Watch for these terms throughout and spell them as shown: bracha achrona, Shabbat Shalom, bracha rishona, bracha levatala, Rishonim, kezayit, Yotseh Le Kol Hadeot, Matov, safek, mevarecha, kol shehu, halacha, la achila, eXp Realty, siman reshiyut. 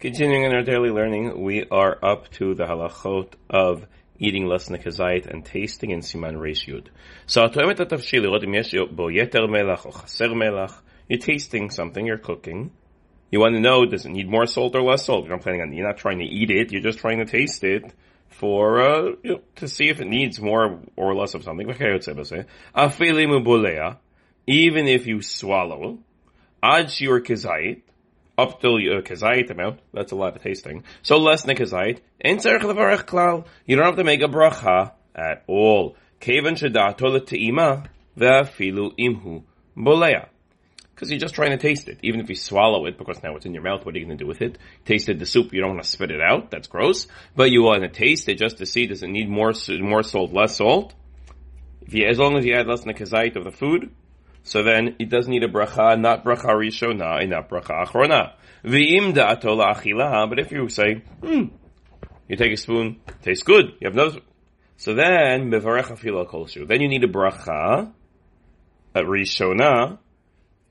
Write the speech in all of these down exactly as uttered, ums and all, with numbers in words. Continuing in our daily learning, we are up to the halachot of eating less than a kezayit and tasting in siman reshiyut. So, you're tasting something, you're cooking. You want to know, does it need more salt or less salt? You're not planning on, you're not trying to eat it, you're just trying to taste it for, uh, you know, to see if it needs more or less of something. Even if you swallow, adz your kezayit, up till your kezayit amount, that's a lot of tasting. So less than a kezayit, you don't have to make a bracha at all. Because you're just trying to taste it. Even if you swallow it, because now it's in your mouth, what are you going to do with it? Tasted the soup, you don't want to spit it out, that's gross. But you want to taste it just to see, does it need more more salt, less salt? If you, as long as you add less than a kezayit of the food, so then it doesn't need a bracha, not bracha rishona, and not bracha achrona. V'im da'ato la achila, but if you say, hmm, you take a spoon, tastes good, you have another spoon. So then, mevarecha kol shehu. Then you need a bracha, a rishona,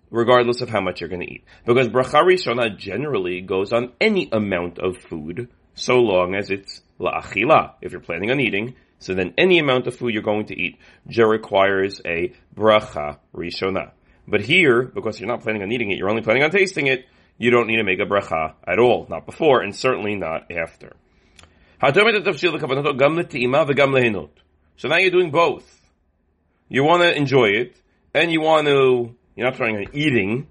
regardless of how much you're going to eat. Because bracha rishona generally goes on any amount of food, so long as it's la achila, if you're planning on eating. So then any amount of food you're going to eat just requires a bracha rishona. But here, because you're not planning on eating it, you're only planning on tasting it, you don't need to make a bracha at all. Not before, and certainly not after. So now you're doing both. You want to enjoy it, and you want to, you're not planning on eating,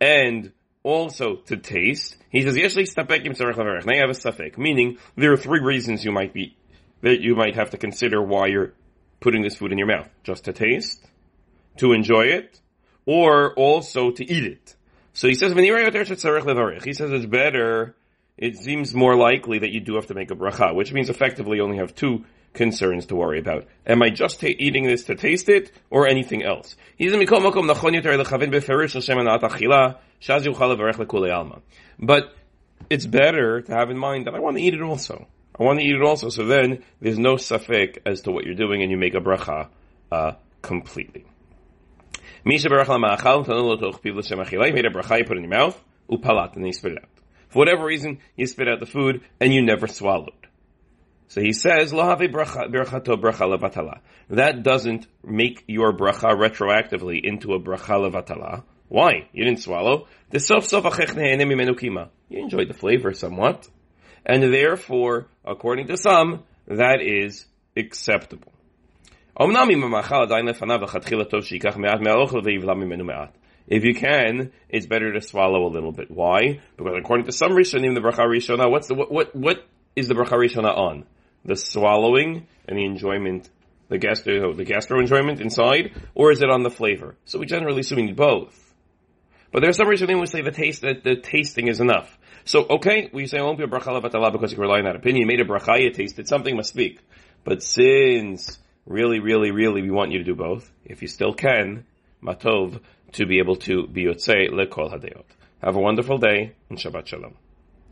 and also to taste. He says, now you have a safek, meaning there are three reasons you might be that you might have to consider why you're putting this food in your mouth. Just to taste, to enjoy it, or also to eat it. So he says, he says it's better, it seems more likely that you do have to make a bracha, which means effectively you only have two concerns to worry about. Am I just ta- eating this to taste it, or anything else? But it's better to have in mind that I want to eat it also. I want to eat it also, so then there's no safek as to what you're doing, and you make a bracha uh, completely. He made a bracha, you put it in your mouth, upalat, and then you spit it out. For whatever reason, you spit out the food, and you never swallowed. So he says, that doesn't make your bracha retroactively into a bracha levatala. Why? You didn't swallow. You enjoyed the flavor somewhat. And therefore, according to some, that is acceptable. If you can, it's better to swallow a little bit. Why? Because according to some Rishonim, the bracha rishona, what's the, what, what, what is the bracha rishona on? The swallowing and the enjoyment, the gastro, the gastro enjoyment inside, or is it on the flavor? So we generally assume we need both. But there's some Rishonim who say the taste, that the tasting is enough. So, okay, we say it won't be a bracha levatala because you rely on that opinion. You made a bracha, you tasted something, must speak. But since really, really, really we want you to do both, if you still can, Matov, to be able to be Yotseh Le Kol Hadeot. Have a wonderful day, and Shabbat Shalom.